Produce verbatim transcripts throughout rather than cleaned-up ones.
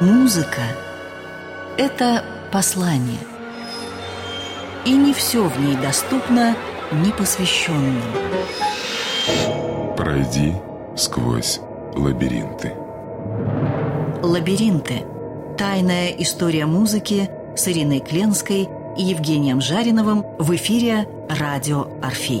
Музыка – это послание. И не все в ней доступно непосвященным. Пройди сквозь лабиринты. Лабиринты. Тайная история музыки с Ириной Кленской и Евгением Жариновым в эфире «Радио Орфей».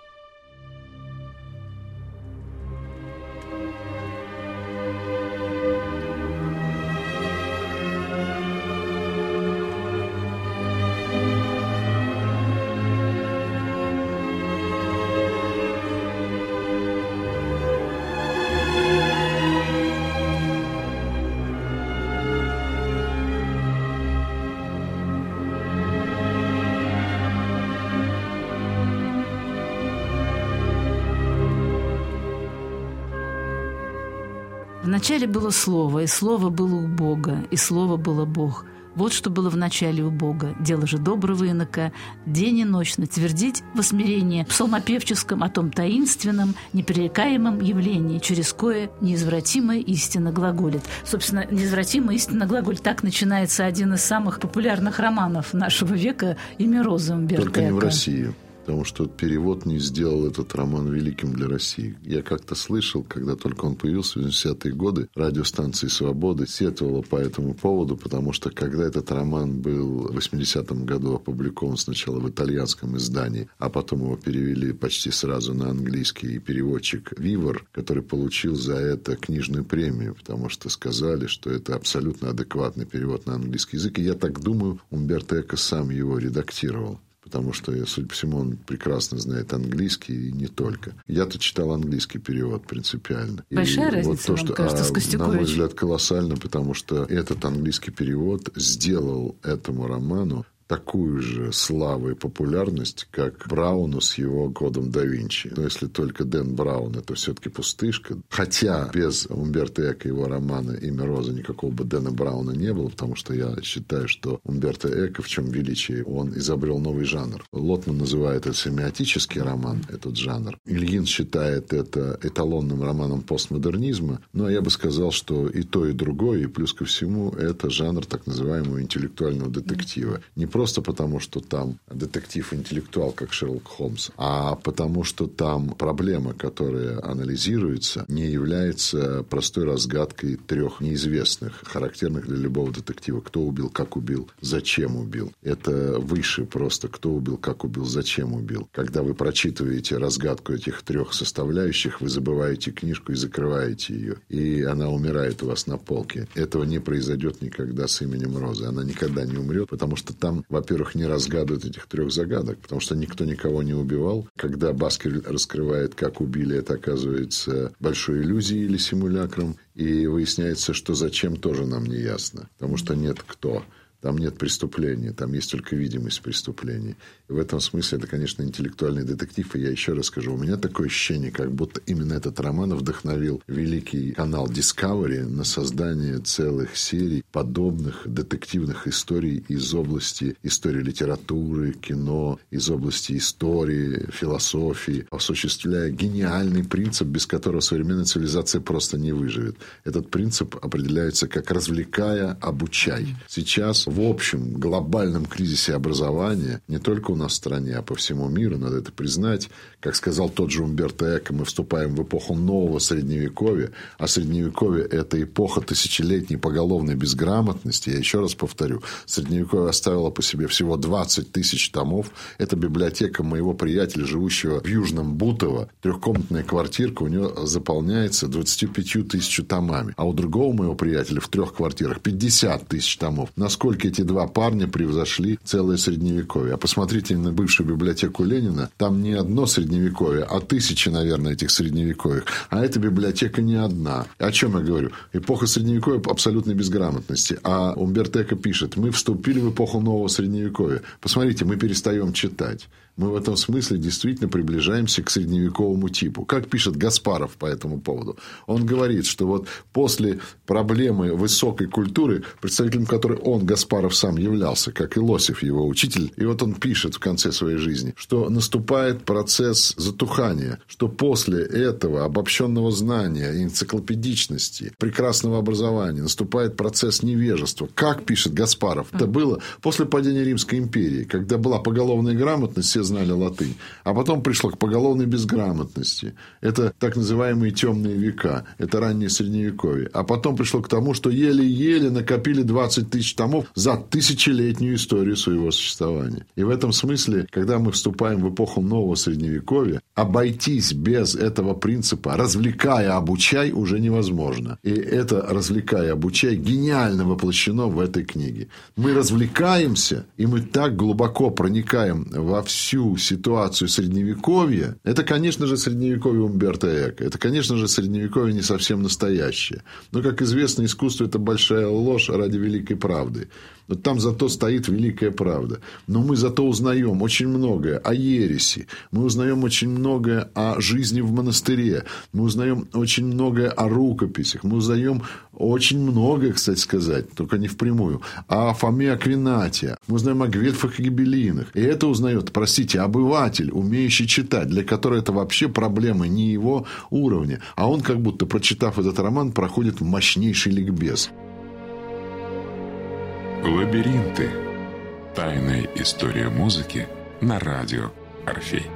Вначале было слово, и слово было у Бога, и слово было Бог. Вот что было в начале у Бога. Дело же доброго инока, день и ночь натвердить во смирении псалмопевческом о том таинственном, непререкаемом явлении, через кое неизвратимая истина глаголит. Собственно, неизвратимая истина глаголит. Так начинается один из самых популярных романов нашего века «Имя Розы» Умберто Эко. Только не в России. Потому что перевод не сделал этот роман великим для России. Я как-то слышал, когда только он появился в восьмидесятые годы, радиостанция «Свобода» сетовала по этому поводу, потому что когда этот роман был в восьмидесятом году опубликован сначала в итальянском издании, а потом его перевели почти сразу на английский, и переводчик Вивор, который получил за это книжную премию, потому что сказали, что это абсолютно адекватный перевод на английский язык. И я так думаю, Умберто Эко сам его редактировал. Потому что, судя по всему, он прекрасно знает английский и не только. Я-то читал английский перевод принципиально. Большая и разница, вот то, вам что, кажется, а, с Костюковичем? На мой взгляд, колоссально, потому что этот английский перевод сделал этому роману такую же славу и популярность, как Брауну с его «Кодом да Винчи». Но если только Дэн Браун, это все-таки пустышка. Хотя без Умберто Эко и его романа «Имя Розы» никакого бы Дэна Брауна не было, потому что я считаю, что Умберто Эко, в чем величие, он изобрел новый жанр. Лотман называет это семиотический роман, этот жанр. Ильин считает это эталонным романом постмодернизма. Но я бы сказал, что и то, и другое, и плюс ко всему, это жанр так называемого интеллектуального детектива. Не просто Просто потому, что там детектив-интеллектуал, как Шерлок Холмс, а потому, что там проблема, которая анализируется, не является простой разгадкой трех неизвестных, характерных для любого детектива. Кто убил, как убил, зачем убил. Это выше просто. Кто убил, как убил, зачем убил. Когда вы прочитываете разгадку этих трех составляющих, вы забываете книжку и закрываете ее. И она умирает у вас на полке. Этого не произойдет никогда с «Именем Розы». Она никогда не умрет, потому что там во-первых, не разгадывают этих трех загадок, потому что никто никого не убивал. Когда Баскервиль раскрывает, как убили, это оказывается большой иллюзией или симулякром. И выясняется, что зачем, тоже нам не ясно. Потому что нет кто. Там нет преступления, там есть только видимость преступления. И в этом смысле это, конечно, интеллектуальный детектив. И я еще раз скажу, у меня такое ощущение, как будто именно этот роман вдохновил великий канал Discovery на создание целых серий подобных детективных историй из области истории литературы, кино, из области истории, философии, осуществляя гениальный принцип, без которого современная цивилизация просто не выживет. Этот принцип определяется как «развлекая, обучай». Сейчас в общем глобальном кризисе образования, не только у нас в стране, а по всему миру, надо это признать. Как сказал тот же Умберто Эко, мы вступаем в эпоху нового Средневековья, а Средневековье – это эпоха тысячелетней поголовной безграмотности. Я еще раз повторю, Средневековье оставило по себе всего двадцать тысяч томов. Это библиотека моего приятеля, живущего в Южном Бутово. Трехкомнатная квартирка у него заполняется двадцать пять тысяч томами. А у другого моего приятеля в трех квартирах пятьдесят тысяч томов. Насколько эти два парня превзошли целое Средневековье. А посмотрите на бывшую библиотеку Ленина. Там не одно Средневековье, а тысячи, наверное, этих Средневековьев. А эта библиотека не одна. О чем я говорю? Эпоха Средневековья абсолютной безграмотности. А Умберто Эко пишет, мы вступили в эпоху нового Средневековья. Посмотрите, мы перестаем читать. мы в этом смысле действительно приближаемся к средневековому типу. Как пишет Гаспаров по этому поводу. Он говорит, что вот после проблемы высокой культуры, представителем которой он, Гаспаров, сам являлся, как и Лосев, его учитель, и вот он пишет в конце своей жизни, что наступает процесс затухания, что после этого обобщенного знания, энциклопедичности, прекрасного образования наступает процесс невежества. Как пишет Гаспаров, это было после падения Римской империи, когда была поголовная грамотность, все знали латынь, а потом пришло к поголовной безграмотности. Это так называемые темные века, это раннее средневековье. А потом пришло к тому, что еле-еле накопили двадцать тысяч томов за тысячелетнюю историю своего существования. И в этом смысле, когда мы вступаем в эпоху нового средневековья, обойтись без этого принципа «развлекай, обучай» уже невозможно. И это «развлекай, обучай» гениально воплощено в этой книге. Мы развлекаемся, и мы так глубоко проникаем во всю ситуацию средневековья. Это, конечно же, средневековье Умберто Эко. Это, конечно же, средневековье не совсем настоящее. Но, как известно, искусство – это большая ложь ради великой правды. Но там зато стоит великая правда. Но мы зато узнаем очень многое о ереси. Мы узнаем очень многое о жизни в монастыре. Мы узнаем очень многое о рукописях. Мы узнаем очень многое, кстати сказать, только не впрямую, о Фоме Аквинатии. Мы узнаем о Гвельфах и Гибеллинах. И это узнает, простите, обыватель, умеющий читать, для которого это вообще проблема не его уровня. А он, как будто, прочитав этот роман, проходит мощнейший ликбез. Лабиринты. Тайная история музыки на радио Орфей.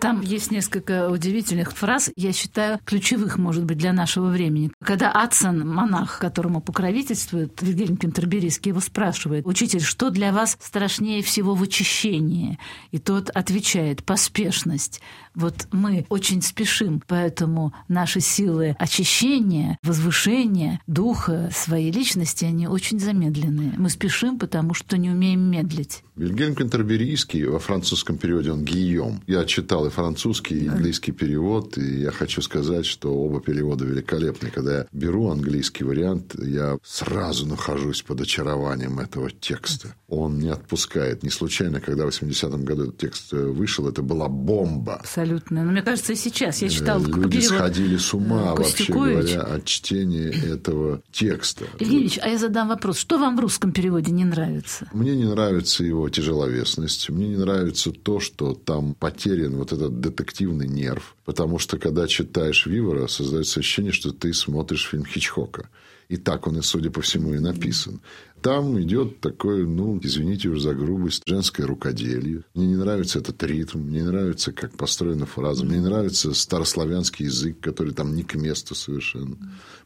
Там есть несколько удивительных фраз, я считаю, ключевых, может быть, для нашего времени. Когда Адсон, монах, которому покровительствует Вильгельм Кентерберийский, его спрашивает: «Учитель, что для вас страшнее всего в очищении?» И тот отвечает: «Поспешность». Вот мы очень спешим, поэтому наши силы очищения, возвышения духа, своей личности, они очень замедленные. Мы спешим, потому что не умеем медлить. Вильгельм Кентерберийский, во французском переводе он Гийом. Я читал и французский, и английский перевод, и я хочу сказать, что оба перевода великолепны. Когда я беру английский вариант, я сразу нахожусь под очарованием этого текста. Он не отпускает. Не случайно, когда в восьмидесятом году этот текст вышел, это была бомба. Абсолютно. Но мне кажется, и сейчас я читала... Люди сходили с ума, вообще говоря, от чтения этого текста. Ильич, а я задам вопрос. Что вам в русском переводе не нравится? Мне не нравится его тяжеловесность. Мне не нравится то, что там потерян вот этот детективный нерв. Потому что, когда читаешь Вивера, создается ощущение, что ты смотришь фильм Хичкока. И так он, судя по всему, и написан. Там идет такое, ну, извините уж за грубость, женское рукоделие. Мне не нравится этот ритм, мне не нравится, как построена фраза, мне не нравится старославянский язык, который там не к месту совершенно.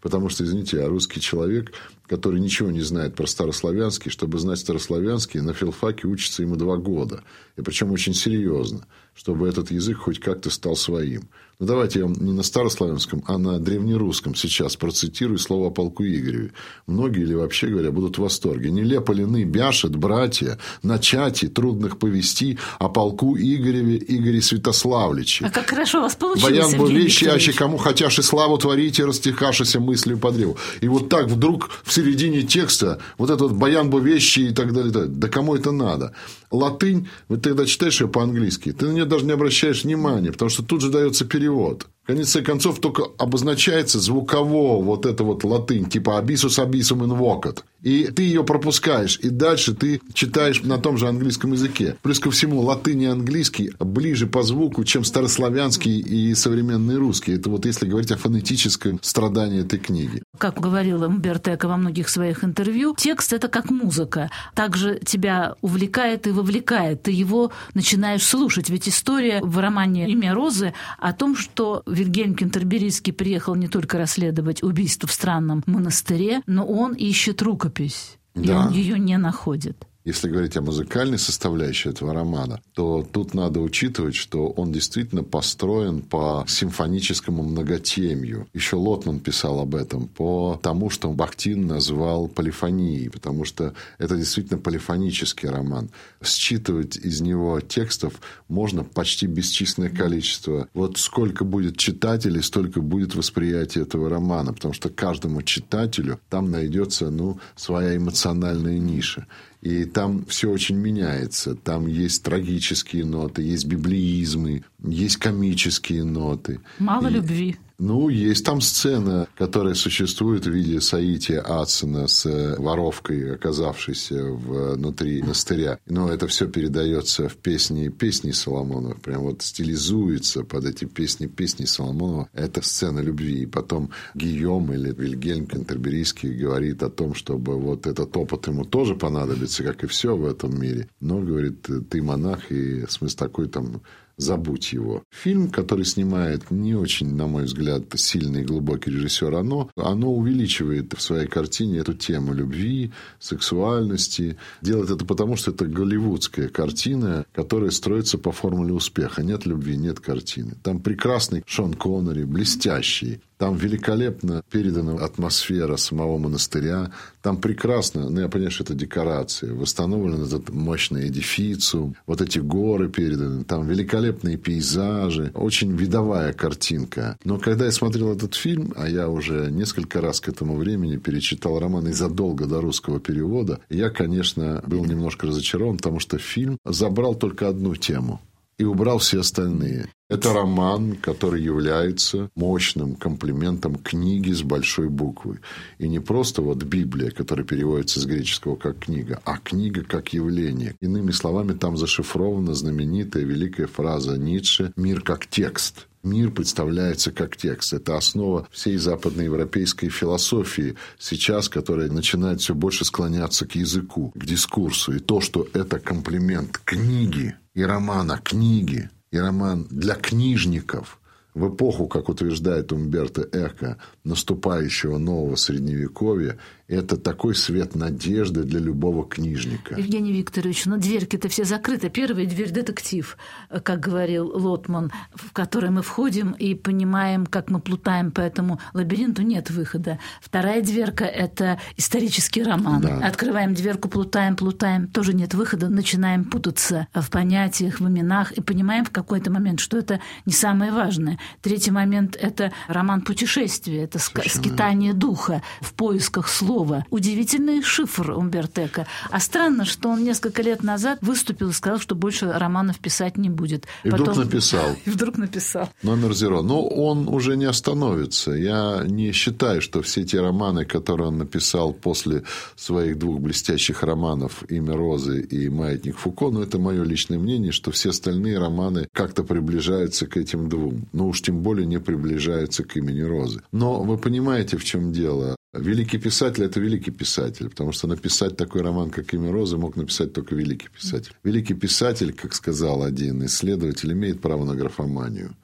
Потому что, извините, а русский человек, который ничего не знает про старославянский, чтобы знать старославянский, на филфаке учится ему два года. И причем очень серьезно, чтобы этот язык хоть как-то стал своим. Ну, давайте я вам не на старославянском, а на древнерусском сейчас процитирую слово о полку Игореве. Многие, или вообще говоря, будут в восторге. «Нелепо лены бяшет, братья, начати, трудных повести о полку Игореве Игоре Святославличе». А как хорошо вас получилось, Сергей Викторович. «Боян был вещи, аще кому хотяшь и славу творите, растекашися мыслью по древу». И вот так вдруг в середине текста вот этот вот «боян был вещи» и так далее. Да кому это надо? Латынь, вот ты когда читаешь ее по-английски, ты на нее даже не обращаешь внимания, потому что тут же дается перевод. Вот. В конце концов, только обозначается звуково вот эта вот латынь, типа «абисус абисум инвокат». И ты ее пропускаешь, и дальше ты читаешь на том же английском языке. Плюс ко всему, латынь и английский ближе по звуку, чем старославянский и современный русский. Это вот если говорить о фонетическом страдании этой книги. Как говорила Умберто Эко во многих своих интервью, текст – это как музыка. Также тебя увлекает и вовлекает. Ты его начинаешь слушать. Ведь история в романе «Имя Розы» о том, что Вильгельм Кентерберийский приехал не только расследовать убийство в странном монастыре, но он ищет рукопись. И да. Он ее не находит. Если говорить о музыкальной составляющей этого романа, то тут надо учитывать, что он действительно построен по симфоническому многотемью. Еще Лотман писал об этом, по тому, что Бахтин назвал полифонией, потому что это действительно полифонический роман. Считывать из него текстов можно почти бесчисленное количество. Вот сколько будет читателей, столько будет восприятия этого романа, потому что каждому читателю там найдется, ну, своя эмоциональная ниша. И там все очень меняется. Там есть трагические ноты, есть библеизмы, есть комические ноты. Мало и... любви. Ну, есть там сцена, которая существует в виде соития Ацена с воровкой, оказавшейся внутри монастыря. Но это все передается в песни песни Соломонова. Прям вот стилизуется под эти песни песни Соломонова. Это сцена любви. И потом Гийом или Вильгельм Кентерберийский говорит о том, чтобы вот этот опыт ему тоже понадобится, как и все в этом мире. Но, говорит, ты монах, и смысл такой там... Забудь его. Фильм, который снимает не очень, на мой взгляд, сильный и глубокий режиссер Оно, оно увеличивает в своей картине эту тему любви, сексуальности. Делает это потому, что это голливудская картина, которая строится по формуле успеха. Нет любви, нет картины. Там прекрасный Шон Коннери, блестящий. Там великолепно передана атмосфера самого монастыря. Там прекрасно, ну, я понимаю, что это декорации. Восстановлен этот мощный эдифициум. Вот эти горы переданы. Там великолепные пейзажи. Очень видовая картинка. Но когда я смотрел этот фильм, а я уже несколько раз к этому времени перечитал роман и задолго до русского перевода, я, конечно, был немножко разочарован, потому что фильм забрал только одну тему и убрал все остальные. Это роман, который является мощным комплиментом книги с большой буквы. И не просто вот Библия, которая переводится с греческого как книга, а книга как явление. Иными словами, там зашифрована знаменитая великая фраза Ницше «Мир как текст». Мир представляется как текст. Это основа всей западноевропейской философии сейчас, которая начинает все больше склоняться к языку, к дискурсу. И то, что это комплимент книги и романа книги, и роман для книжников в эпоху, как утверждает Умберто Эко, наступающего нового средневековья, это такой свет надежды для любого книжника. Евгений Викторович, но дверки-то все закрыты. Первая дверь – детектив, как говорил Лотман, в который мы входим и понимаем, как мы плутаем по этому лабиринту, нет выхода. Вторая дверка – это исторический роман. Да. Открываем дверку, плутаем, плутаем, тоже нет выхода, начинаем путаться в понятиях, в именах и понимаем в какой-то момент, что это не самое важное. Третий момент – это роман путешествия, это Совершенно скитание верно. Духа в поисках слова. Удивительный шифр Умберто Эко. А странно, что он несколько лет назад выступил и сказал, что больше романов писать не будет. И Потом... вдруг написал. И вдруг написал. Номер зеро. Но он уже не остановится. Я не считаю, что все те романы, которые он написал после своих двух блестящих романов «Имя Розы» и «Маятник Фуко», но это мое личное мнение, что все остальные романы как-то приближаются к этим двум. Но уж тем более не приближаются к имени Розы. Но вы понимаете, в чем дело. Великий писатель – это великий писатель, потому что написать такой роман, как «Имя Розы», мог написать только великий писатель. Великий писатель, как сказал один исследователь, имеет право на графоманию.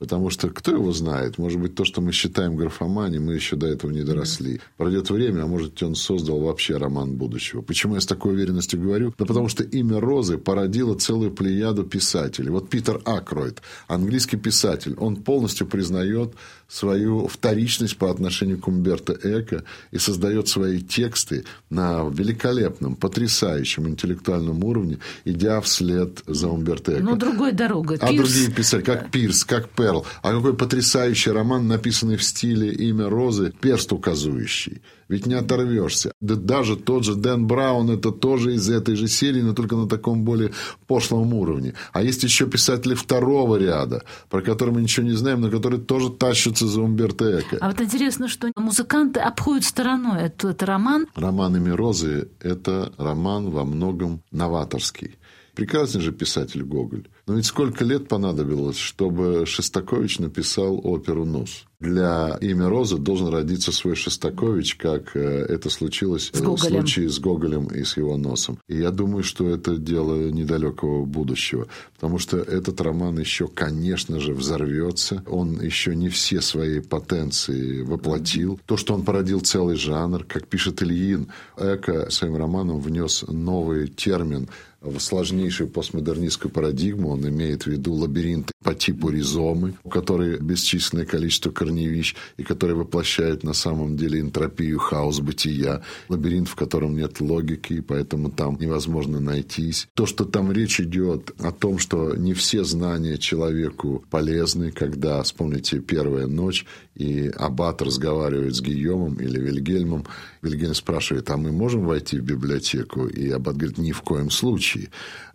Потому что кто его знает? Может быть, то, что мы считаем графоманией, мы еще до этого не доросли. Пройдет время, а может, он создал вообще роман будущего. Почему я с такой уверенностью говорю? Да потому что «Имя Розы» породило целую плеяду писателей. Вот Питер Акройд, английский писатель, он полностью признает свою вторичность по отношению к Умберто Эко и создает свои тексты на великолепном, потрясающем интеллектуальном уровне, идя вслед за Умберто Эко. Ну, другой дорога. А Пирс. Другие писатели, как Пирс, как Перл. А какой потрясающий роман, написанный в стиле «Имя Розы», перст указующий. Ведь не оторвешься. Да даже тот же Дэн Браун, это тоже из этой же серии, но только на таком более пошлом уровне. А есть еще писатели второго ряда, про которые мы ничего не знаем, но которые тоже тащатся за Умберто Эко. А вот интересно, что музыканты обходят стороной этот роман. Роман «Имя Розы» – это роман во многом новаторский. Прекрасный же писатель Гоголь. Но ведь сколько лет понадобилось, чтобы Шостакович написал оперу «Нус». Для «Имя Розы» должен родиться свой Шостакович, как это случилось с в случае с Гоголем и с его носом. И я думаю, что это дело недалекого будущего. Потому что этот роман еще, конечно же, взорвется. Он еще не все свои потенции воплотил. То, что он породил целый жанр, как пишет Ильин, Эко своим романом внес новый термин в сложнейшую постмодернистскую парадигму. Он имеет в виду лабиринты по типу ризомы, у которой бесчисленное количество корневищ, и которые воплощают на самом деле энтропию, хаос бытия. Лабиринт, в котором нет логики, и поэтому там невозможно найтись. То, что там речь идет о том, что не все знания человеку полезны, когда, вспомните, первая ночь, и аббат разговаривает с Гийомом или Вильгельмом. Вильгельм спрашивает, а мы можем войти в библиотеку? И аббат говорит, ни в коем случае.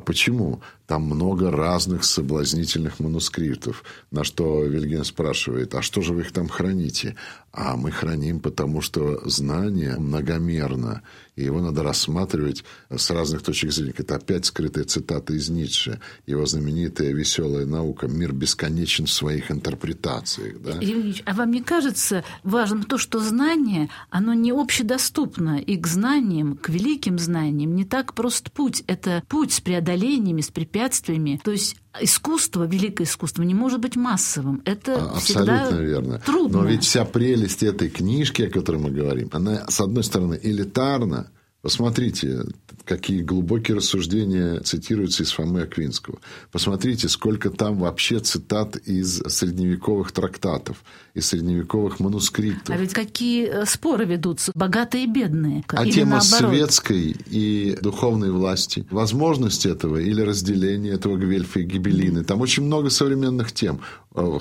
Почему? Там много разных соблазнительных манускриптов. На что Вильгельм спрашивает, а что же вы их там храните? А мы храним, потому что знание многомерно, и его надо рассматривать с разных точек зрения. Это опять скрытая цитата из Ницше, его знаменитая веселая наука «Мир бесконечен в своих интерпретациях». Да? Илья Ильич, а вам не кажется важным то, что знание, оно не общедоступно, и к знаниям, к великим знаниям не так прост путь. Это путь с преодолениями, с препятствиями. То есть искусство, великое искусство, не может быть массовым. Это абсолютно верно. Трудно. Но ведь вся прелесть этой книжки, о которой мы говорим, она, с одной стороны, элитарна. Посмотрите, какие глубокие рассуждения цитируются из Фомы Аквинского. Посмотрите, сколько там вообще цитат из средневековых трактатов, из средневековых манускриптов. А ведь какие споры ведутся, богатые и бедные. А или тема наоборот? Светской и духовной власти, возможность этого или разделение этого Гвельфа и Гибеллины. Там очень много современных тем,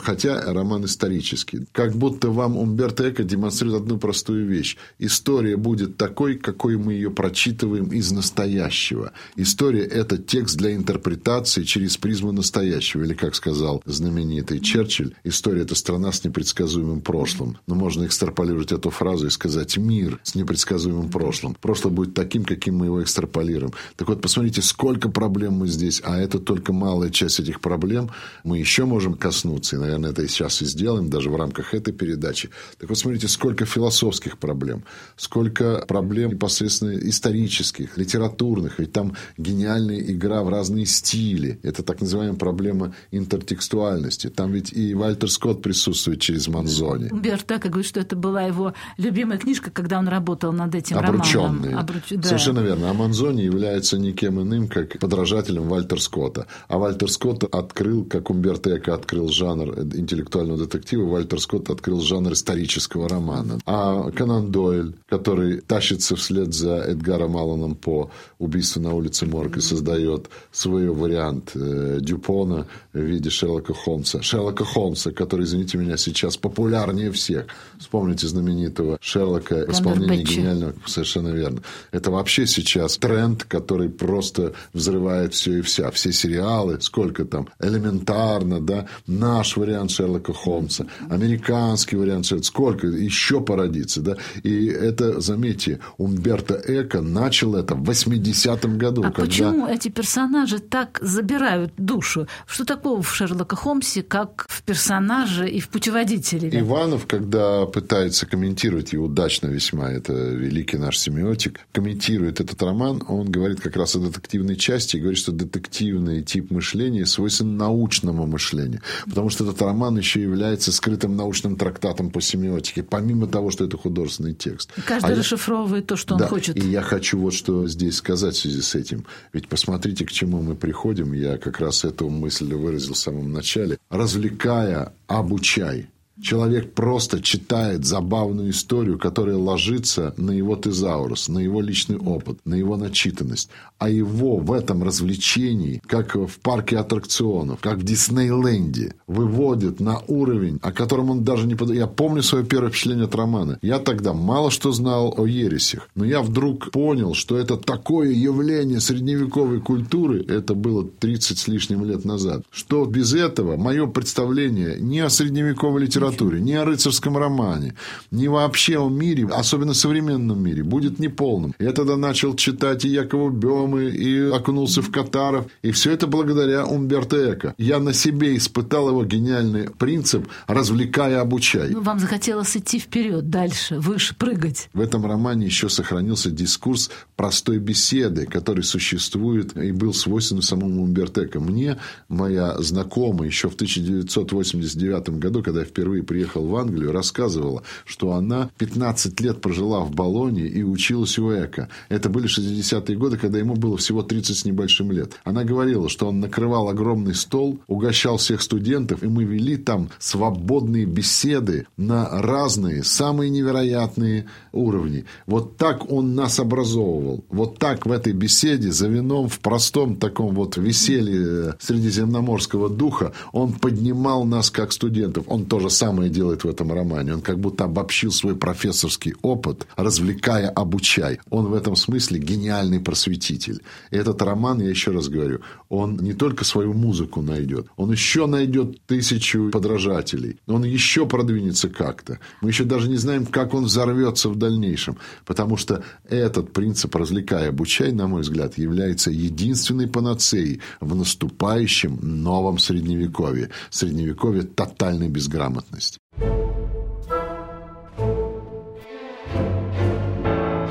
хотя роман исторический. Как будто вам Умберто Эко демонстрирует одну простую вещь. История будет такой, какой мы ее прочитываем из настоящего. История – это текст для интерпретации через призму настоящего. Или, как сказал знаменитый Черчилль, история – это страна с непредсказуемым прошлым. Но можно экстраполировать эту фразу и сказать «мир с непредсказуемым прошлым». Прошлое будет таким, каким мы его экстраполируем. Так вот, посмотрите, сколько проблем мы здесь, а это только малая часть этих проблем. Мы еще можем коснуться, и, наверное, это и сейчас и сделаем, даже в рамках этой передачи. Так вот, смотрите, сколько философских проблем, сколько проблем непосредственно исторических, литературных, ведь там гениальная игра в разные стили. Это так называемая проблема интертекстуальности. Там ведь и Вальтер Скотт присутствует через Манзони. Умберто Эко говорит, что это была его любимая книжка, когда он работал над этим «Обручённые» романом. Обруч... Да. Совершенно верно. А Манзони является никем иным, как подражателем Вальтер Скотта. А Вальтер Скотт открыл, как Умберто Эко открыл жанр интеллектуального детектива, Вальтер Скотт открыл жанр исторического романа. А Конан Дойль, который тащится вслед за Эдгаром Алланом По «Убийству на улице Морг» и создает свой вариант э, Дюпона в виде Шерлока Холмса. Шерлока Холмса, который, извините меня, сейчас популярнее всех. Вспомните знаменитого Шерлока в исполнении гениального. Совершенно верно. Это вообще сейчас тренд, который просто взрывает все и вся. Все сериалы, сколько там, элементарно, да, наш вариант Шерлока Холмса, американский вариант Шерлока, сколько еще породится, да. И это, заметьте, Умберто Эко Эко начал это в восьмидесятом году. А когда... почему эти персонажи так забирают душу? Что такого в Шерлоке Холмсе, как в персонаже и в путеводителе? Иванов, когда пытается комментировать, и удачно весьма, это великий наш семиотик, комментирует этот роман, он говорит как раз о детективной части и говорит, что детективный тип мышления свойствен научному мышлению. Потому что этот роман еще является скрытым научным трактатом по семиотике, помимо того, что это художественный текст. И каждый а расшифровывает я... то, что да, он хочет. И я хочу вот что здесь сказать в связи с этим. Ведь посмотрите, к чему мы приходим. Я как раз эту мысль выразил в самом начале. Развлекая, обучай. Человек просто читает забавную историю, которая ложится на его тезаурус, на его личный опыт, на его начитанность. А его в этом развлечении, как в парке аттракционов, как в Диснейленде, выводит на уровень, о котором он даже не подумал. Я помню свое первое впечатление от романа. Я тогда мало что знал о ересях, но я вдруг понял, что это такое явление средневековой культуры, это было тридцать с лишним лет назад, что без этого мое представление не о средневековой литературе, ни о рыцарском романе, ни вообще о мире, особенно современном мире, будет неполным. Я тогда начал читать и Якова Бёма, и окунулся в Катаров, и все это благодаря Умберто Эко. Я на себе испытал его гениальный принцип «развлекай и обучай». Ну, вам захотелось идти вперед, дальше, выше, прыгать. В этом романе еще сохранился дискурс простой беседы, который существует и был свойственен самому Умберто Эко. Мне моя знакомая еще в тысяча девятьсот восемьдесят девятом году, когда я впервые приехал в Англию, рассказывала, что она пятнадцать лет прожила в Болонье и училась у Эко. Это были шестидесятые годы, когда ему было всего тридцать с небольшим лет. Она говорила, что он накрывал огромный стол, угощал всех студентов, и мы вели там свободные беседы на разные, самые невероятные уровни. Вот так он нас образовывал. Вот так в этой беседе за вином в простом таком вот веселье средиземноморского духа он поднимал нас как студентов. Он тоже сам самое делает в этом романе. Он как будто обобщил свой профессорский опыт, развлекая, обучая. Он в этом смысле гениальный просветитель. И этот роман, я еще раз говорю, он не только свою музыку найдет, он еще найдет тысячу подражателей, он еще продвинется как-то. Мы еще даже не знаем, как он взорвется в дальнейшем, потому что этот принцип «развлекай, обучай», на мой взгляд, является единственной панацеей в наступающем новом средневековье. Средневековье тотальной безграмотности.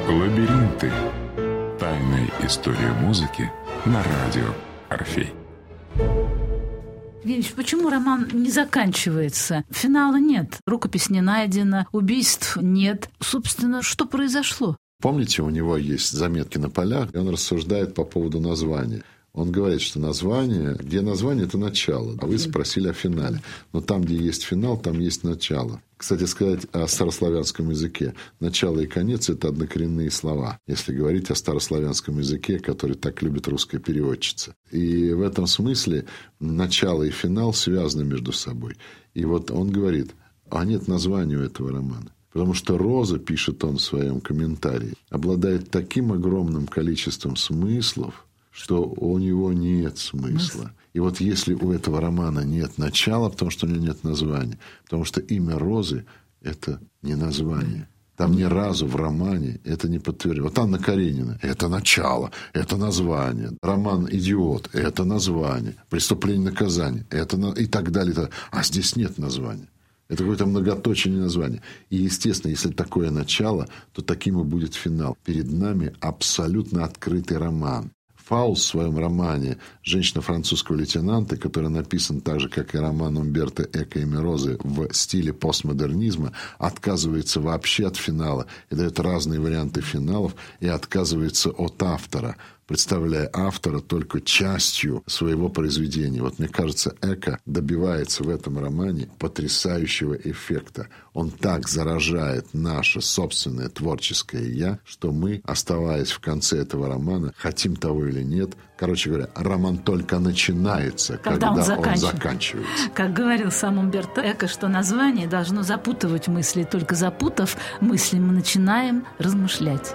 Лабиринты. Тайная история музыки на радио Орфей. Евгений Ильич, почему роман не заканчивается? Финала нет, рукопись не найдена, убийств нет. Собственно, что произошло? Помните, у него есть заметки на полях, и он рассуждает по поводу названия. Он говорит, что название... Где название, это начало. А вы спросили о финале. Но там, где есть финал, там есть начало. Кстати сказать о старославянском языке. Начало и конец – это однокоренные слова, если говорить о старославянском языке, который так любит русская переводчица. И в этом смысле начало и финал связаны между собой. И вот он говорит, а нет названия у этого романа. Потому что «Роза», пишет он в своем комментарии, обладает таким огромным количеством смыслов, что у него нет смысла. И вот если у этого романа нет начала, потому что у него нет названия, потому что имя Розы – это не название. Там ни разу в романе это не подтвердилось. Вот Анна Каренина – это начало, это название. Роман «Идиот» – это название. «Преступление и наказание» – это на... и так далее, и так далее. А здесь нет названия. Это какое-то многоточное название. И, естественно, если такое начало, то таким и будет финал. Перед нами абсолютно открытый роман. Фауст в своем романе «Женщина французского лейтенанта», который написан так же, как и роман Умберто Эко «Имя Розы» в стиле постмодернизма, отказывается вообще от финала и дает разные варианты финалов и отказывается от автора, представляя автора только частью своего произведения. Вот, мне кажется, Эко добивается в этом романе потрясающего эффекта. Он так заражает наше собственное творческое «я», что мы, оставаясь в конце этого романа, хотим того или нет. Короче говоря, роман только начинается, когда, когда он, заканчив... он заканчивается. Как говорил сам Умберто Эко, что название должно запутывать мысли. Только запутав мысли, мы начинаем размышлять.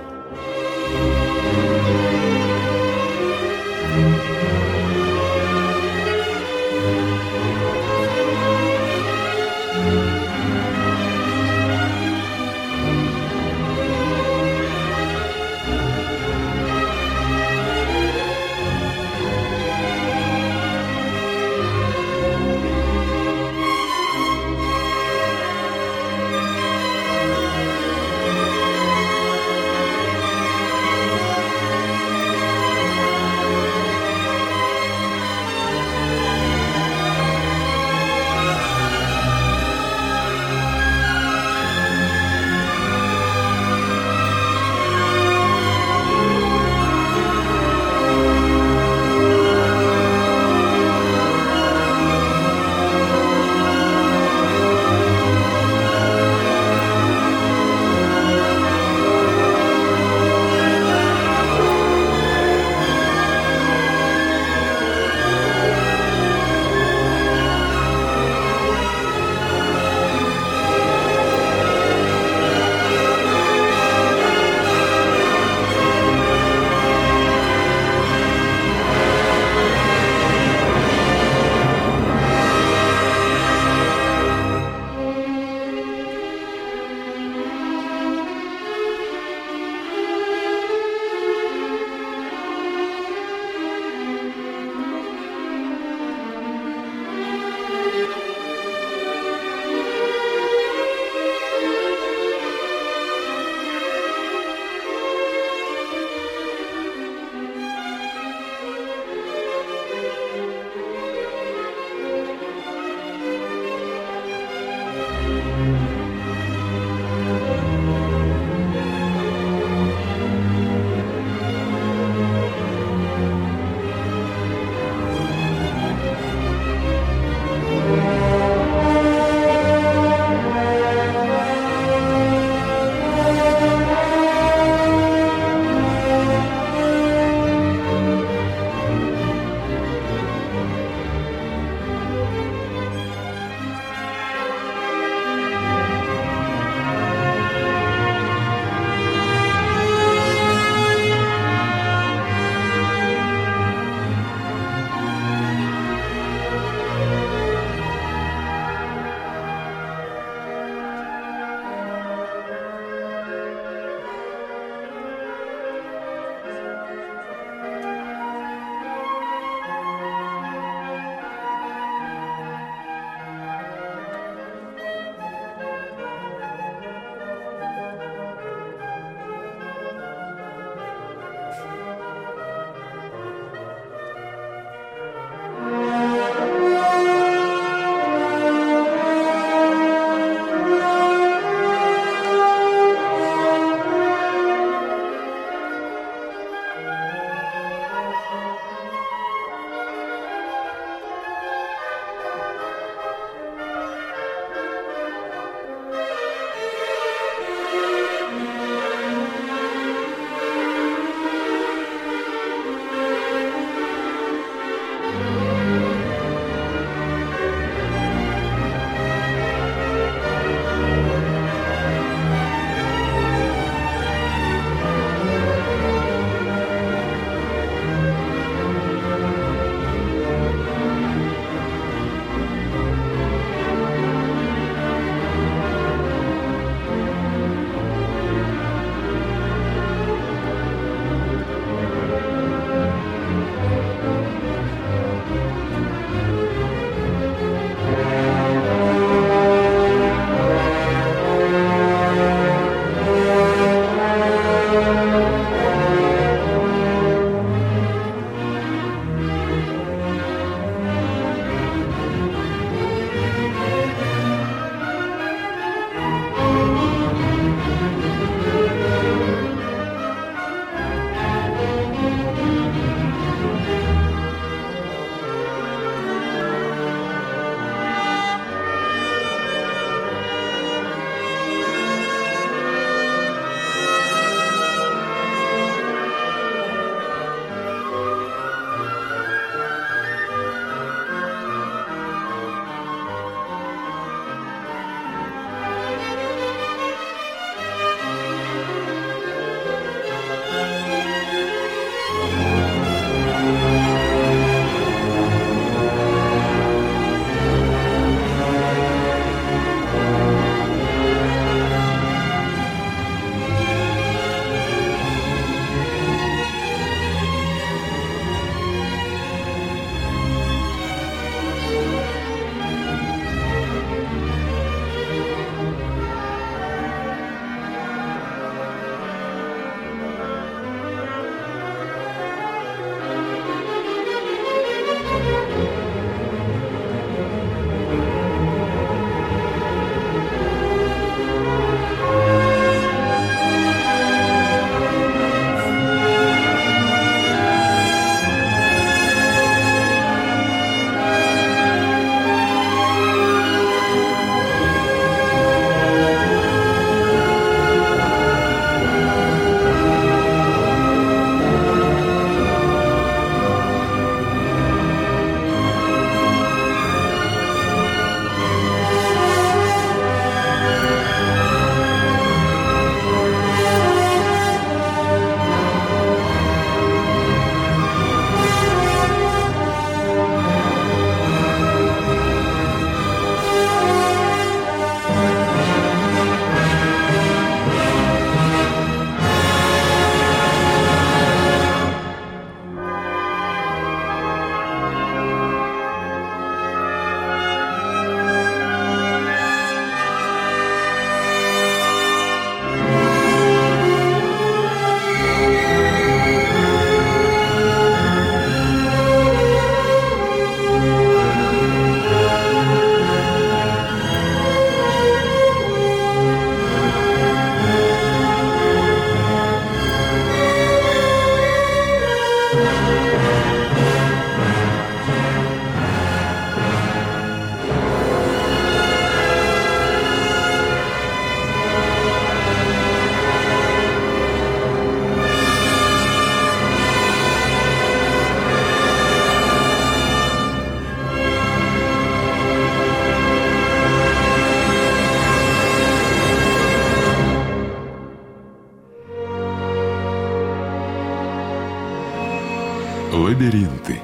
Лабиринты.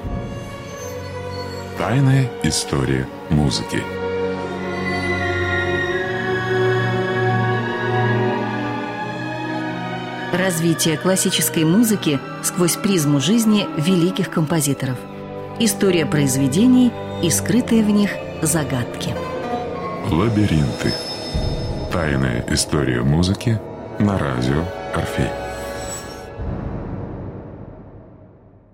Тайная история музыки. Развитие классической музыки сквозь призму жизни великих композиторов. История произведений и скрытые в них загадки. Лабиринты. Тайная история музыки на радио Орфей.